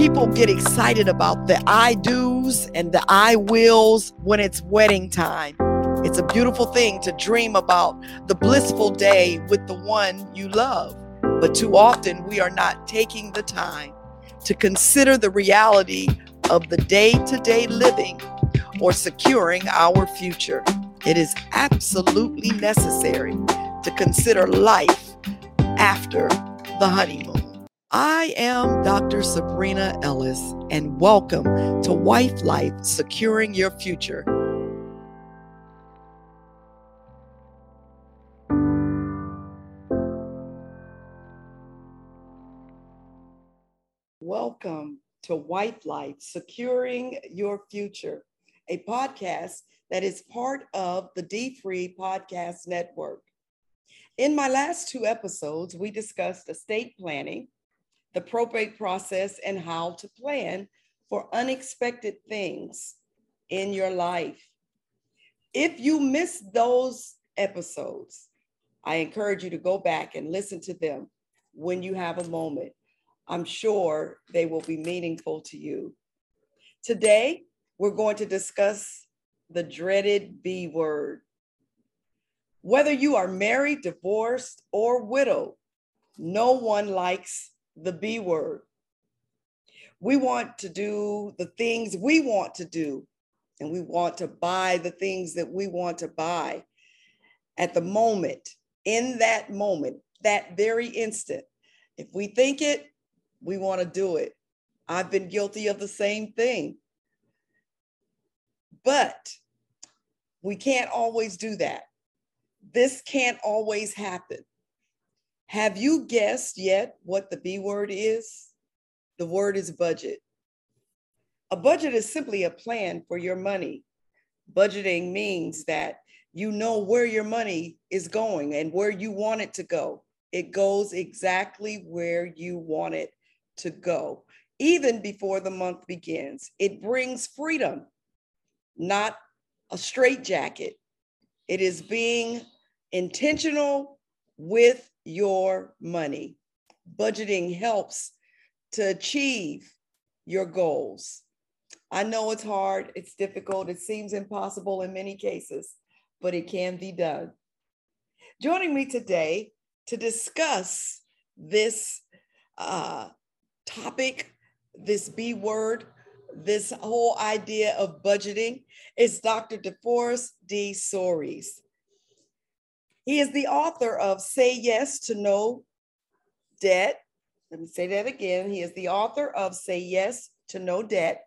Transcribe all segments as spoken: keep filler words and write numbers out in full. people get excited about the I do's and the I wills when it's wedding time. It's a beautiful thing to dream about the blissful day with the one you love. But too often we are not taking the time to consider the reality of the day-to-day living or securing our future. It is absolutely necessary to consider life after the honeymoon. I am Doctor Sabrina Ellis, and welcome to Wife Life: Securing Your Future. Welcome to Wife Life, Securing Your Future, a podcast that is part of the D three Podcast Network. In my last two episodes, we discussed estate planning, the probate process, and how to plan for unexpected things in your life. If you missed those episodes, I encourage you to go back and listen to them when you have a moment. I'm sure they will be meaningful to you. Today, we're going to discuss the dreaded B word. Whether you are married, divorced, or widowed, no one likes the B word. We want to do the things we want to do, and we want to buy the things that we want to buy at the moment, in that moment, that very instant. If we think it, we want to do it. I've been guilty of the same thing. But we can't always do that. This can't always happen. Have you guessed yet what the B word is? The word is budget. A budget is simply a plan for your money. Budgeting means that you know where your money is going and where you want it to go. It goes exactly where you want it to go, even before the month begins. It brings freedom, not a straitjacket. It is being intentional with your money. Budgeting helps to achieve your goals. I know it's hard, it's difficult, it seems impossible in many cases, but it can be done. Joining me today to discuss this uh, topic, this B word, this whole idea of budgeting, is Doctor DeForest B. Soaries. He is the author of Say Yes to No Debt. Let me say that again. He is the author of Say Yes to No Debt,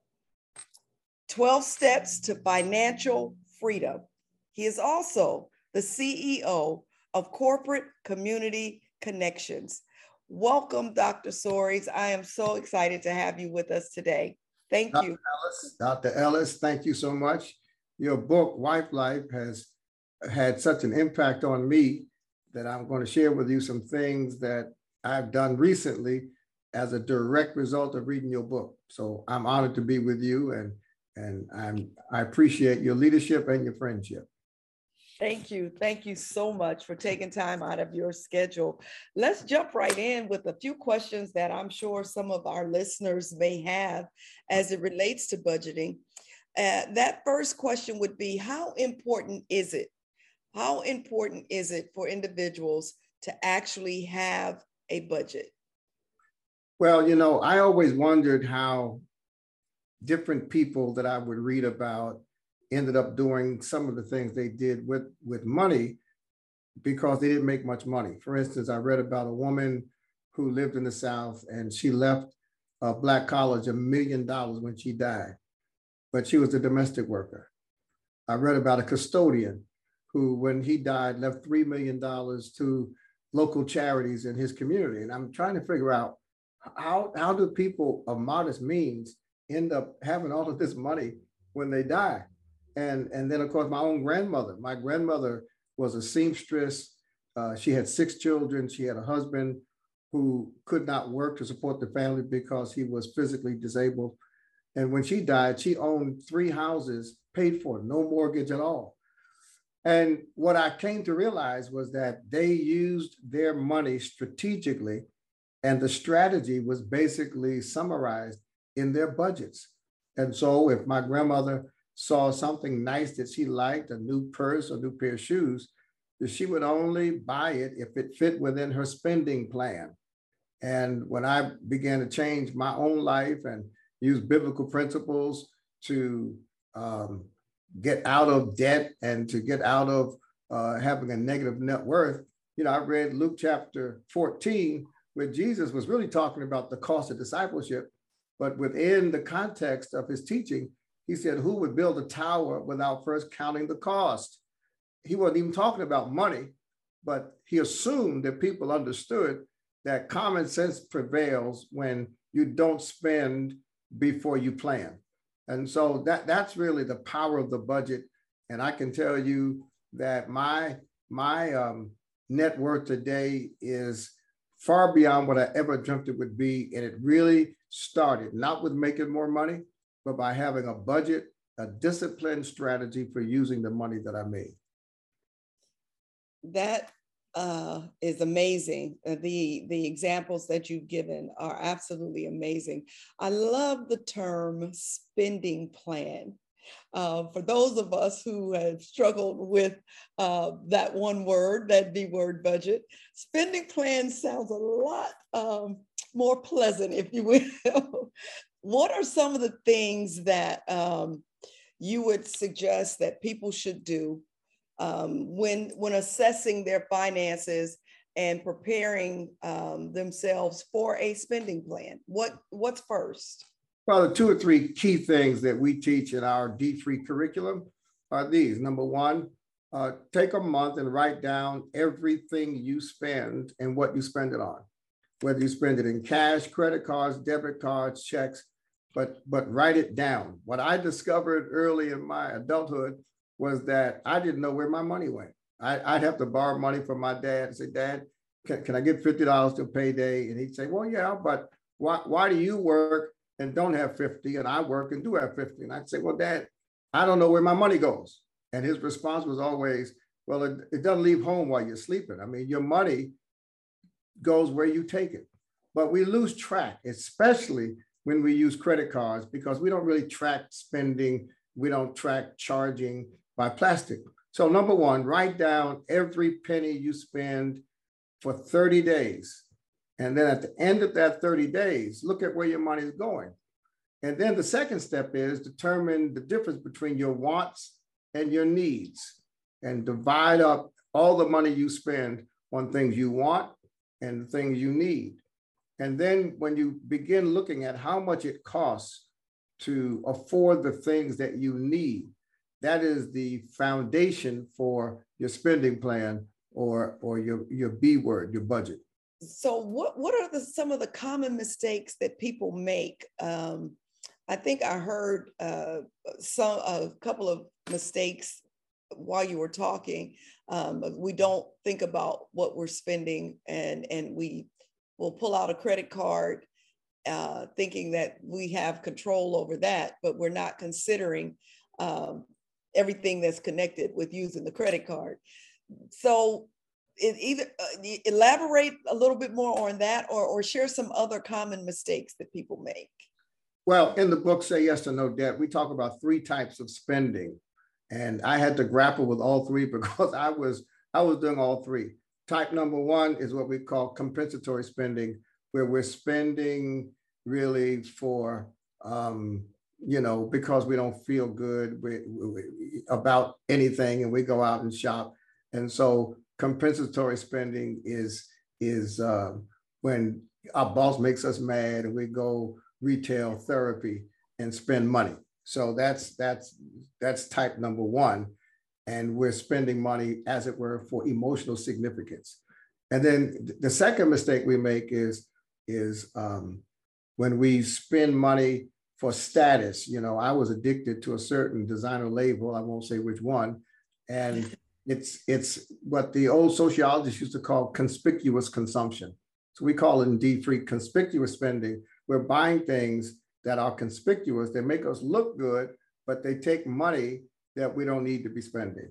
twelve Steps to Financial Freedom. He is also the C E O of Corporate Community Connections. Welcome, Doctor Soaries. I am so excited to have you with us today. Thank you. Doctor Ellis, Doctor Ellis, thank you so much. Your book, Wife Life, has had such an impact on me that I'm going to share with you some things that I've done recently as a direct result of reading your book. So I'm honored to be with you, and, and I'm, I appreciate your leadership and your friendship. Thank you. Thank you so much for taking time out of your schedule. Let's jump right in with a few questions that I'm sure some of our listeners may have as it relates to budgeting. Uh, that first question would be, how important is it? How important is it for individuals to actually have a budget? Well, you know, I always wondered how different people that I would read about ended up doing some of the things they did with, with money because they didn't make much money. For instance, I read about a woman who lived in the South, and she left a black college a million dollars when she died, but she was a domestic worker. I read about a custodian who, when he died, left three million dollars to local charities in his community. And I'm trying to figure out how, how do people of modest means end up having all of this money when they die? And, and then, of course, my own grandmother. My grandmother was a seamstress. Uh, she had six children. She had a husband who could not work to support the family because he was physically disabled. And when she died, she owned three houses, paid for, no mortgage at all. And what I came to realize was that they used their money strategically, and the strategy was basically summarized in their budgets. And so if my grandmother saw something nice that she liked, a new purse or new pair of shoes, she would only buy it if it fit within her spending plan. And when I began to change my own life and use biblical principles to um, get out of debt and to get out of uh, having a negative net worth, you know, I read Luke chapter fourteen, where Jesus was really talking about the cost of discipleship, but within the context of his teaching, he said, who would build a tower without first counting the cost? He wasn't even talking about money, but he assumed that people understood that common sense prevails when you don't spend before you plan. And so that, that's really the power of the budget. And I can tell you that my, my um, net worth today is far beyond what I ever dreamt it would be. And it really started not with making more money, but by having a budget, a disciplined strategy for using the money that I made. That uh, is amazing. The, the examples that you've given are absolutely amazing. I love the term spending plan. Uh, for those of us who have struggled with uh, that one word, that D word, budget, spending plan sounds a lot um, more pleasant, if you will. What are some of the things that um, you would suggest that people should do Um, when, when assessing their finances and preparing um, themselves for a spending plan? What, what's first? Well, the two or three key things that we teach in our D three curriculum are these. Number one, uh, take a month and write down everything you spend and what you spend it on, whether you spend it in cash, credit cards, debit cards, checks, but, but write it down. What I discovered early in my adulthood was that I didn't know where my money went. I, I'd have to borrow money from my dad and say, Dad, can, can I get fifty dollars till payday? And he'd say, well, yeah, but why, why do you work and don't have fifty? And I work and do have fifty. And I'd say, well, Dad, I don't know where my money goes. And his response was always, well, it, it doesn't leave home while you're sleeping. I mean, your money goes where you take it. But we lose track, especially when we use credit cards, because we don't really track spending. We don't track charging by plastic. So number one, write down every penny you spend for thirty days. And then at the end of that thirty days, look at where your money is going. And then the second step is determine the difference between your wants and your needs, and divide up all the money you spend on things you want and things you need. And then when you begin looking at how much it costs to afford the things that you need, that is the foundation for your spending plan, or, or your, your B word, your budget. So what, what are the, some of the common mistakes that people make? Um, I think I heard uh, some, a couple of mistakes while you were talking. Um, we don't think about what we're spending, and, and we will pull out a credit card uh, thinking that we have control over that, but we're not considering um, everything that's connected with using the credit card. So it either uh, elaborate a little bit more on that, or, or share some other common mistakes that people make. Well, in the book, Say Yes to No Debt, we talk about three types of spending. And I had to grapple with all three because I was, I was doing all three. Type number one is what we call compensatory spending, where we're spending really for, um, you know, because we don't feel good we, we, about anything, and we go out and shop. And so compensatory spending is, is uh, when our boss makes us mad and we go retail therapy and spend money. So that's, that's, that's type number one. And we're spending money, as it were, for emotional significance. And then the second mistake we make is, is um, when we spend money for status. You know, I was addicted to a certain designer label, I won't say which one, and it's, it's what the old sociologists used to call conspicuous consumption. So we call it in D three conspicuous spending. We're buying things that are conspicuous, they make us look good, but they take money that we don't need to be spending.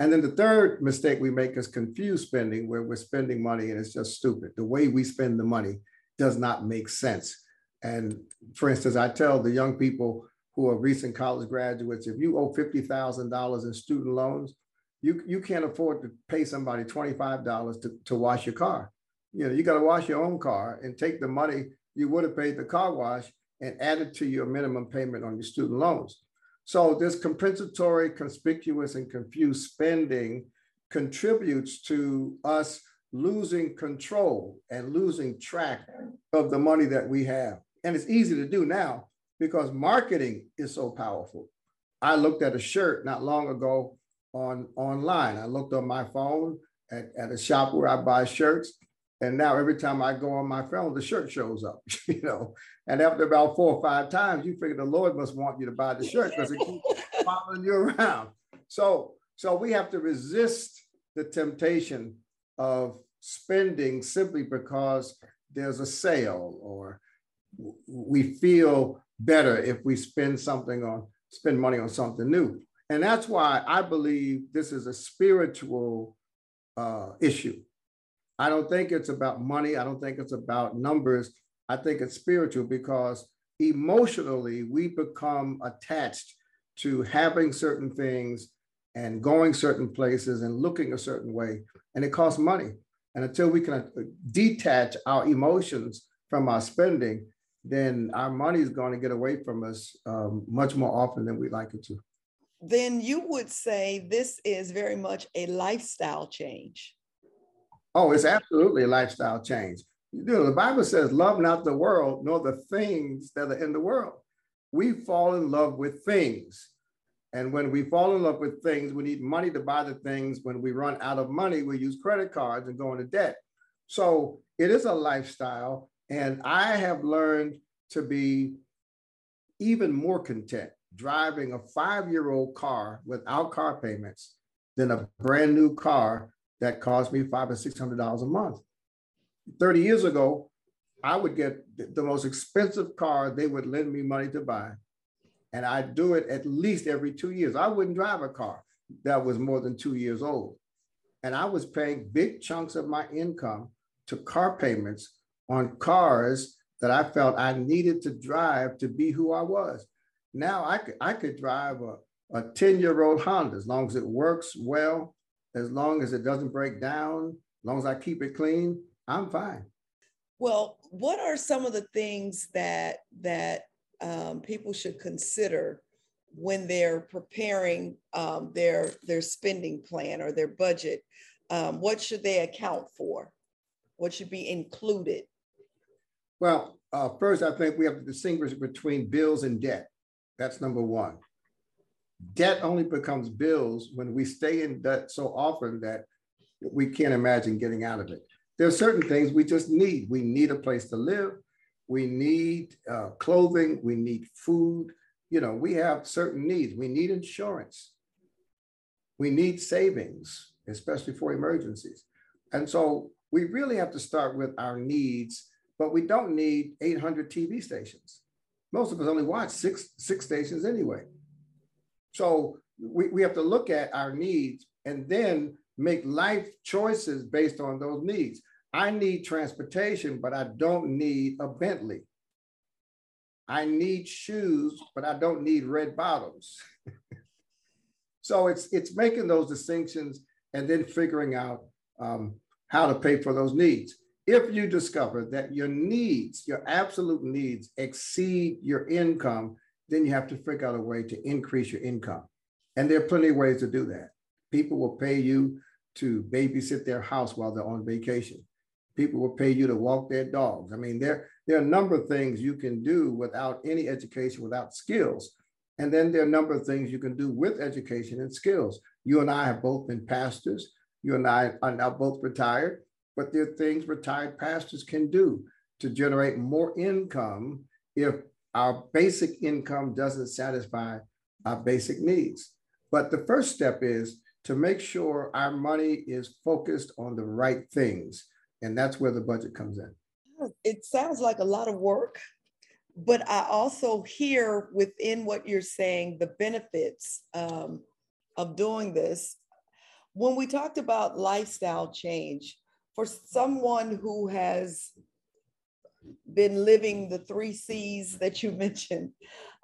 And then the third mistake we make is confused spending, where we're spending money and it's just stupid. The way we spend the money does not make sense. And for instance, I tell the young people who are recent college graduates, if you owe fifty thousand dollars in student loans, you, you can't afford to pay somebody twenty-five dollars to, to wash your car. You know, you got to wash your own car and take the money you would have paid the car wash and add it to your minimum payment on your student loans. So this compensatory, conspicuous, and confused spending contributes to us losing control and losing track of the money that we have. And it's easy to do now because marketing is so powerful. I looked at a shirt not long ago on online. I looked on my phone at, at a shop where I buy shirts. And now every time I go on my phone, the shirt shows up, you know. And after about four or five times, you figure the Lord must want you to buy the shirt because it keeps following you around. So, so we have to resist the temptation of spending simply because there's a sale, or we feel better if we spend something on spend money on something new. And that's why I believe this is a spiritual uh, issue. I don't think it's about money. I don't think it's about numbers. I think it's spiritual, because emotionally we become attached to having certain things and going certain places and looking a certain way, and it costs money. And until we can detach our emotions from our spending, then our money is going to get away from us um, much more often than we'd like it to. Then you would say this is very much a lifestyle change. Oh, it's absolutely a lifestyle change. You know, the Bible says, love not the world, nor the things that are in the world. We fall in love with things. And when we fall in love with things, we need money to buy the things. When we run out of money, we use credit cards and go into debt. So it is a lifestyle. And I have learned to be even more content driving a five-year-old car without car payments than a brand new car that cost me five or six hundred dollars a month. Thirty years ago, I would get the most expensive car they would lend me money to buy, and I'd do it at least every two years. I wouldn't drive a car that was more than two years old, and I was paying big chunks of my income to car payments on cars that I felt I needed to drive to be who I was. Now I could I could drive a a ten-year-old Honda as long as it works well. As long as it doesn't break down, as long as I keep it clean, I'm fine. Well, what are some of the things that that um, people should consider when they're preparing um, their, their spending plan or their budget? Um, what should they account for? What should be included? Well, uh, first, I think we have to distinguish between bills and debt. That's number one. Debt only becomes bills when we stay in debt so often that we can't imagine getting out of it. There are certain things we just need. We need a place to live. We need uh, clothing. We need food. You know, we have certain needs. We need insurance. We need savings, especially for emergencies. And so we really have to start with our needs, but we don't need eight hundred T V stations. Most of us only watch six, six stations anyway. So we, we have to look at our needs and then make life choices based on those needs. I need transportation, but I don't need a Bentley. I need shoes, but I don't need red bottoms. So it's, it's making those distinctions and then figuring out um, how to pay for those needs. If you discover that your needs, your absolute needs, exceed your income, then you have to figure out a way to increase your income. And there are plenty of ways to do that. People will pay you to babysit their house while they're on vacation. People will pay you to walk their dogs. I mean, there, there are a number of things you can do without any education, without skills. And then there are a number of things you can do with education and skills. You and I have both been pastors. You and I are now both retired, but there are things retired pastors can do to generate more income if our basic income doesn't satisfy our basic needs. But the first step is to make sure our money is focused on the right things. And that's where the budget comes in. It sounds like a lot of work, but I also hear within what you're saying, the benefits um, of doing this. When we talked about lifestyle change, for someone who has been living the three C's that you mentioned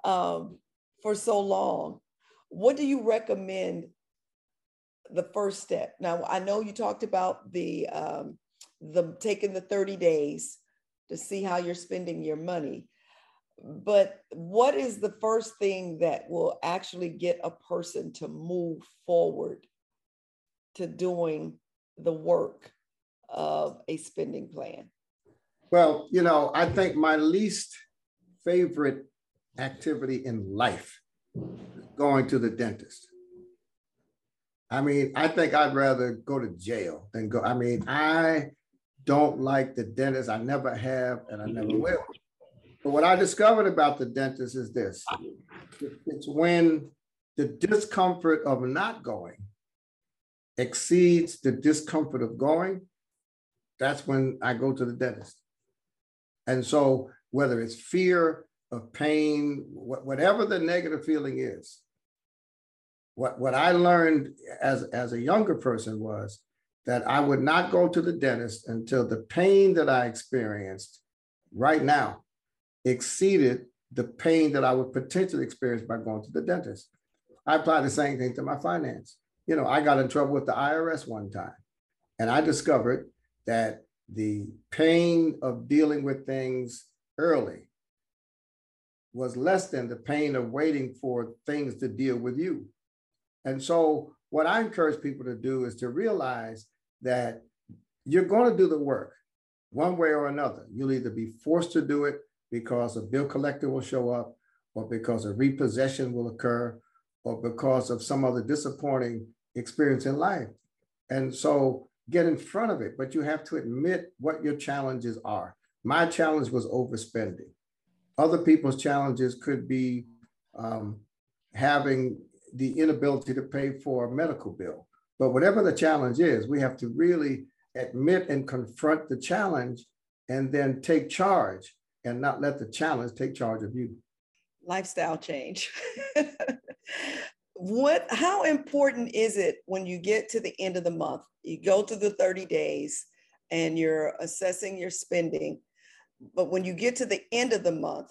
um, for so long, what do you recommend the first step? Now, I know you talked about the, um, the taking the thirty days to see how you're spending your money, but what is the first thing that will actually get a person to move forward to doing the work of a spending plan? Well, you know, I think my least favorite activity in life is going to the dentist. I mean, I think I'd rather go to jail than go. I mean, I don't like the dentist. I never have, and I never will. But what I discovered about the dentist is this. It's when the discomfort of not going exceeds the discomfort of going, that's when I go to the dentist. And so whether it's fear of pain, whatever the negative feeling is, what, what I learned as, as a younger person was that I would not go to the dentist until the pain that I experienced right now exceeded the pain that I would potentially experience by going to the dentist. I applied the same thing to my finance. You know, I got in trouble with the I R S one time, and I discovered that the pain of dealing with things early was less than the pain of waiting for things to deal with you. And so what I encourage people to do is to realize that you're going to do the work one way or another. You'll either be forced to do it because a bill collector will show up, or because a repossession will occur, or because of some other disappointing experience in life. And so get in front of it, but you have to admit what your challenges are. My challenge was overspending. Other people's challenges could be um, having the inability to pay for a medical bill. But whatever the challenge is, we have to really admit and confront the challenge, and then take charge and not let the challenge take charge of you. Lifestyle change. What, how important is it when you get to the end of the month, you go through the thirty days and you're assessing your spending, but when you get to the end of the month,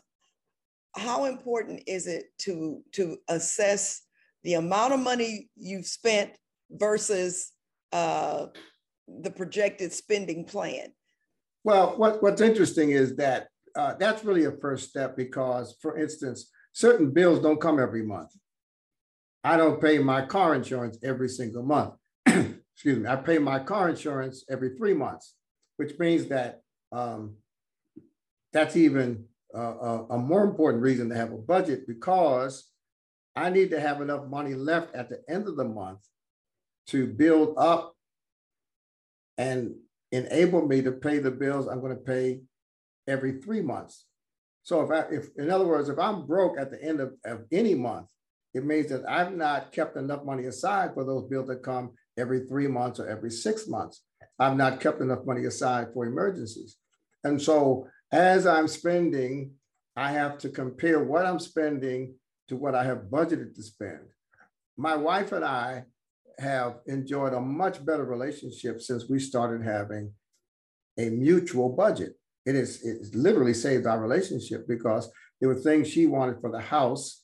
how important is it to, to assess the amount of money you've spent versus uh, the projected spending plan? Well, what, what's interesting is that uh, that's really a first step because, for instance, certain bills don't come every month. I don't pay my car insurance every single month. Excuse me. I pay my car insurance every three months, which means that um, that's even uh, a more important reason to have a budget, because I need to have enough money left at the end of the month to build up and enable me to pay the bills I'm going to pay every three months. So if, I, if in other words, if I'm broke at the end of, of any month, it means that I've not kept enough money aside for those bills that come every three months or every six months. I've not kept enough money aside for emergencies. And so as I'm spending, I have to compare what I'm spending to what I have budgeted to spend. My wife and I have enjoyed a much better relationship since we started having a mutual budget. It is, it's literally saved our relationship, because there were things she wanted for the house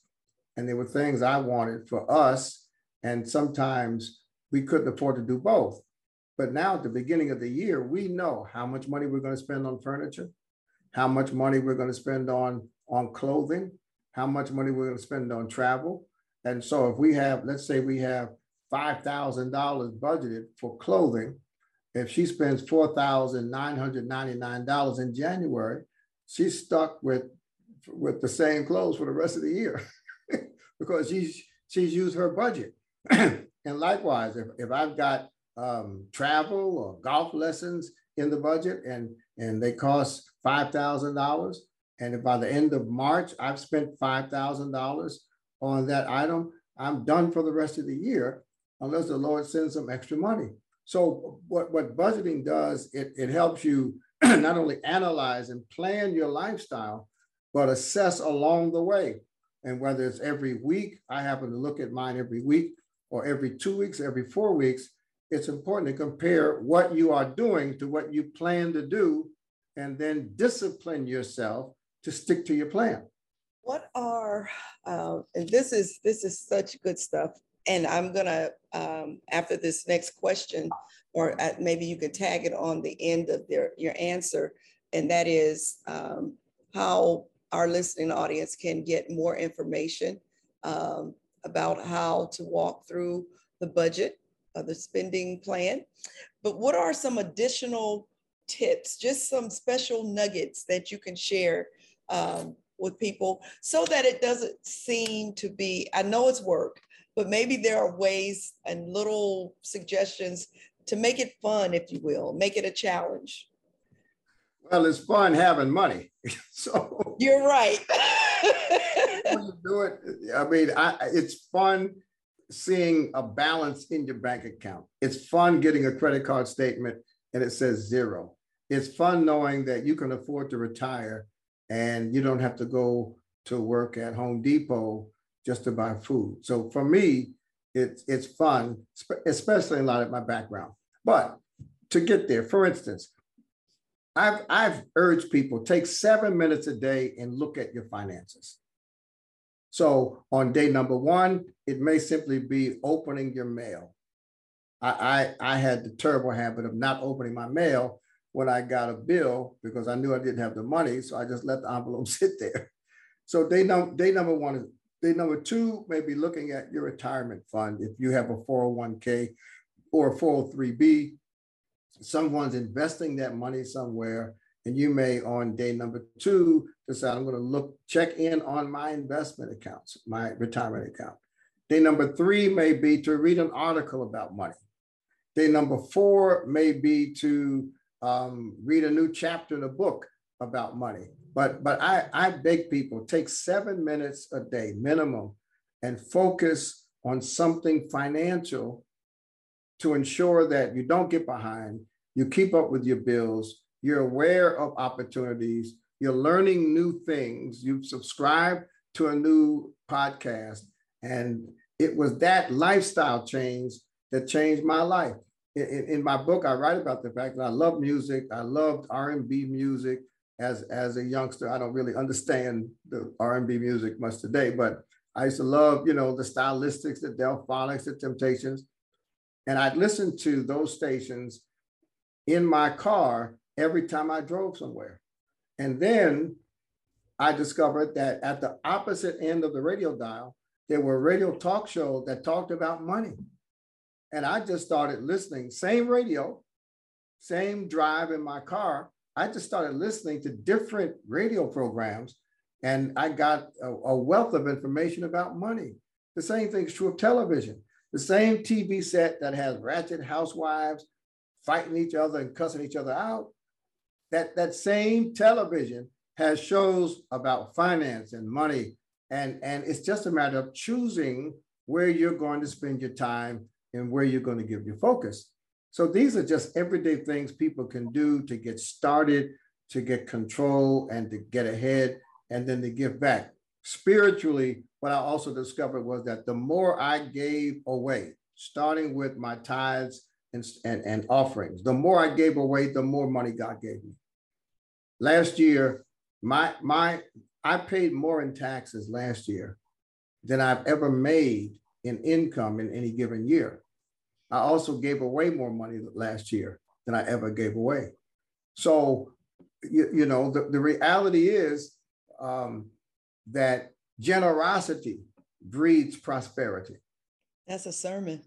and there were things I wanted for us, and sometimes we couldn't afford to do both. But now at the beginning of the year, we know how much money we're going to spend on furniture, how much money we're going to spend on, on clothing, how much money we're going to spend on travel. And so if we have, let's say we have five thousand dollars budgeted for clothing, if she spends four thousand nine hundred ninety-nine dollars in January, she's stuck with, with the same clothes for the rest of the year because she's, she's used her budget. And likewise, if, if I've got um, travel or golf lessons in the budget and, and they cost five thousand dollars, and if by the end of March, I've spent five thousand dollars on that item, I'm done for the rest of the year unless the Lord sends some extra money. So what, what budgeting does, it, it helps you not only analyze and plan your lifestyle, but assess along the way. And whether it's every week, I happen to look at mine every week, or every two weeks, every four weeks, it's important to compare what you are doing to what you plan to do and then discipline yourself to stick to your plan. What are, uh, and this is, this is such good stuff. And I'm gonna, um, after this next question, or uh, maybe you could tag it on the end of their, your answer. And that is um, how our listening audience can get more information um, about how to walk through the budget or the spending plan. But what are some additional tips, just some special nuggets that you can share um, with people so that it doesn't seem to be, I know it's work, but maybe there are ways and little suggestions to make it fun, if you will, make it a challenge. Well, it's fun having money. So you're right. When you do it, I mean, I, it's fun seeing a balance in your bank account. It's fun getting a credit card statement and it says zero. It's fun knowing that you can afford to retire and you don't have to go to work at Home Depot just to buy food. So for me, it's, it's fun, especially a lot of my background. But to get there, for instance, I've, I've urged people, take seven minutes a day and look at your finances. So on day number one, it may simply be opening your mail. I, I, I had the terrible habit of not opening my mail when I got a bill because I knew I didn't have the money. So I just let the envelope sit there. So day, num day number one is, day number two may be looking at your retirement fund. If you have a four oh one K or a four oh three B, someone's investing that money somewhere. And you may on day number two decide, I'm going to look, check in on my investment accounts, my retirement account. Day number three may be to read an article about money. Day number four may be to um, read a new chapter in a book about money. But, but I, I beg people, take seven minutes a day minimum and focus on something financial to ensure that you don't get behind, you keep up with your bills, you're aware of opportunities, you're learning new things, you've subscribed to a new podcast. And it was that lifestyle change that changed my life. In, in my book, I write about the fact that I love music. I loved R and B music as, as a youngster. I don't really understand the R and B music much today, but I used to love, you know, the Stylistics, the Delphonics, the Temptations. And I'd listen to those stations in my car every time I drove somewhere. And then I discovered that at the opposite end of the radio dial, there were radio talk shows that talked about money. And I just started listening, same radio, same drive in my car. I just started listening to different radio programs and I got a, a wealth of information about money. The same thing is true of television. The same T V set that has ratchet housewives fighting each other and cussing each other out, that, that same television has shows about finance and money. And, and it's just a matter of choosing where you're going to spend your time and where you're going to give your focus. So these are just everyday things people can do to get started, to get control, and to get ahead, and then to give back. Spiritually, what I also discovered was that the more I gave away, starting with my tithes and, and, and offerings, the more I gave away, the more money God gave me. Last year, my, my, I paid more in taxes last year than I've ever made in income in any given year. I also gave away more money last year than I ever gave away. So, you, you know, the, the reality is um, that generosity breeds prosperity. That's a sermon.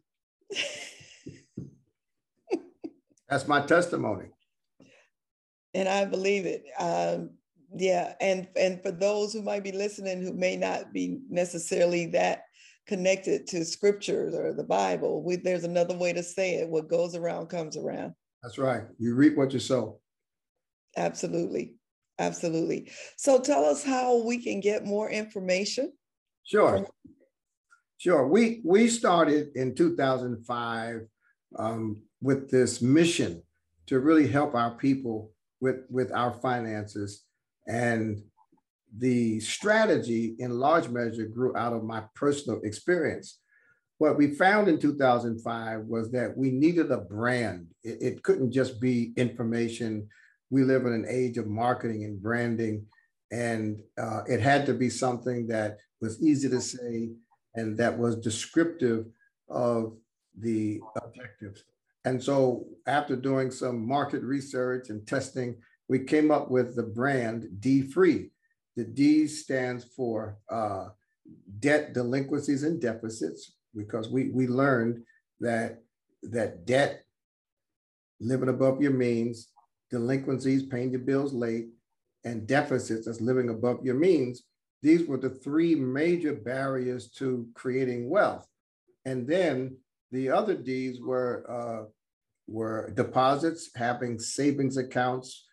That's my testimony. And I believe it. Um, yeah. And, and for those who might be listening, who may not be necessarily that connected to scriptures or the Bible, we, there's another way to say it. What goes around comes around. That's right. You reap what you sow. Absolutely. Absolutely. So tell us how we can get more information. Sure. Sure. We, we started in two thousand five um, with this mission to really help our people with, with our finances. And the strategy in large measure grew out of my personal experience. What we found in two thousand five was that we needed a brand. It, it couldn't just be information we live in an age of marketing and branding, and uh, it had to be something that was easy to say and that was descriptive of the objectives. And so after doing some market research and testing, we came up with the brand D-Free. The D stands for uh, debt, delinquencies, and deficits, because we, we learned that, that debt, living above your means, delinquencies, paying your bills late, and deficits, that's living above your means. These were the three major barriers to creating wealth. And then the other D's were, uh, were deposits, having savings accounts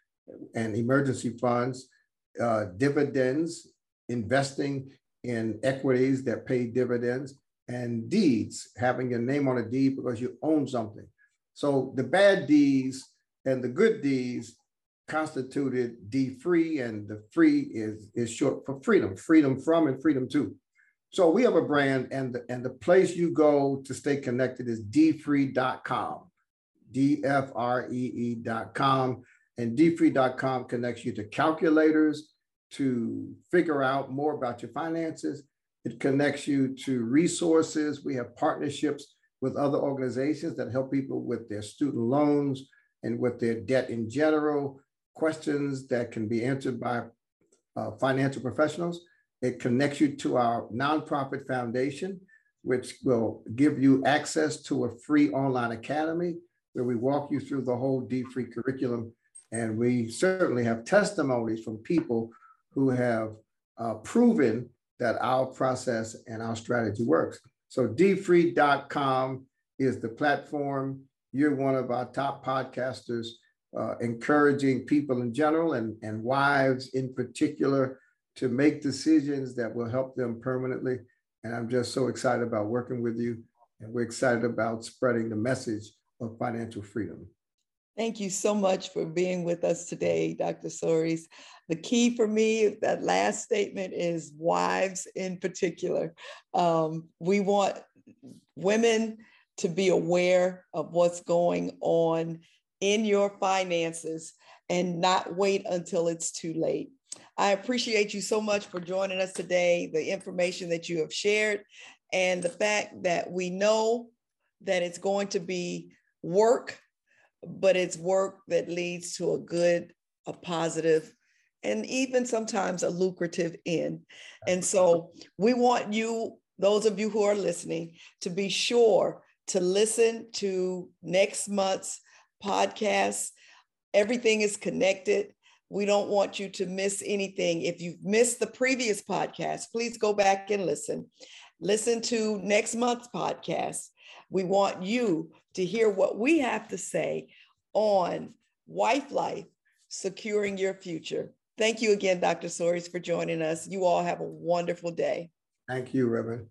and emergency funds, uh, dividends, investing in equities that pay dividends, and deeds, having your name on a deed because you own something. So the bad D's and the good D's constituted D-Free, and the free is, is short for freedom, freedom from and freedom to. So we have a brand, and the, and the place you go to stay connected is d free dot com, D F R E E dot com. And d free dot com connects you to calculators to figure out more about your finances. It connects you to resources. We have partnerships with other organizations that help people with their student loans and with their debt in general, questions that can be answered by uh, financial professionals. It connects you to our nonprofit foundation, which will give you access to a free online academy where we walk you through the whole D-Free curriculum. And we certainly have testimonies from people who have uh, proven that our process and our strategy works. So d free dot com is the platform. You're one of our top podcasters, uh, encouraging people in general and, and wives in particular to make decisions that will help them permanently. And I'm just so excited about working with you. And we're excited about spreading the message of financial freedom. Thank you so much for being with us today, Doctor Soaries. The key for me, that last statement, is wives in particular. Um, we want women to be aware of what's going on in your finances and not wait until it's too late. I appreciate you so much for joining us today, the information that you have shared, and the fact that we know that it's going to be work, but it's work that leads to a good, a positive, and even sometimes a lucrative end. And so we want you, those of you who are listening, to be sure to listen to next month's podcast. Everything is connected. We don't want you to miss anything. If you've missed the previous podcast, please go back and listen. Listen to next month's podcast. We want you to hear what we have to say on Wife Life, Securing Your Future. Thank you again, Doctor Soaries, for joining us. You all have a wonderful day. Thank you, Reverend.